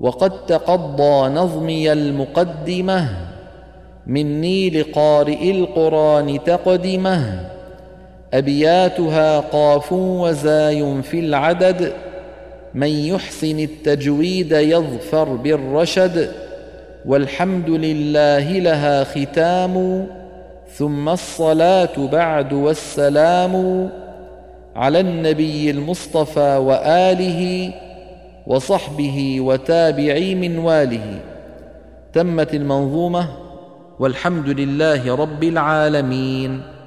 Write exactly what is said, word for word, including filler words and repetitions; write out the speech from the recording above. وقد تقضى نظمي المقدمة مني لقارئ القرآن تقدمة أبياتها قاف وزاي في العدد من يحسن التجويد يظفر بالرشد والحمد لله لها ختام ثم الصلاة بعد والسلام على النبي المصطفى وآله وصحبه وتابعي من واله. تمت المنظومة والحمد لله رب العالمين.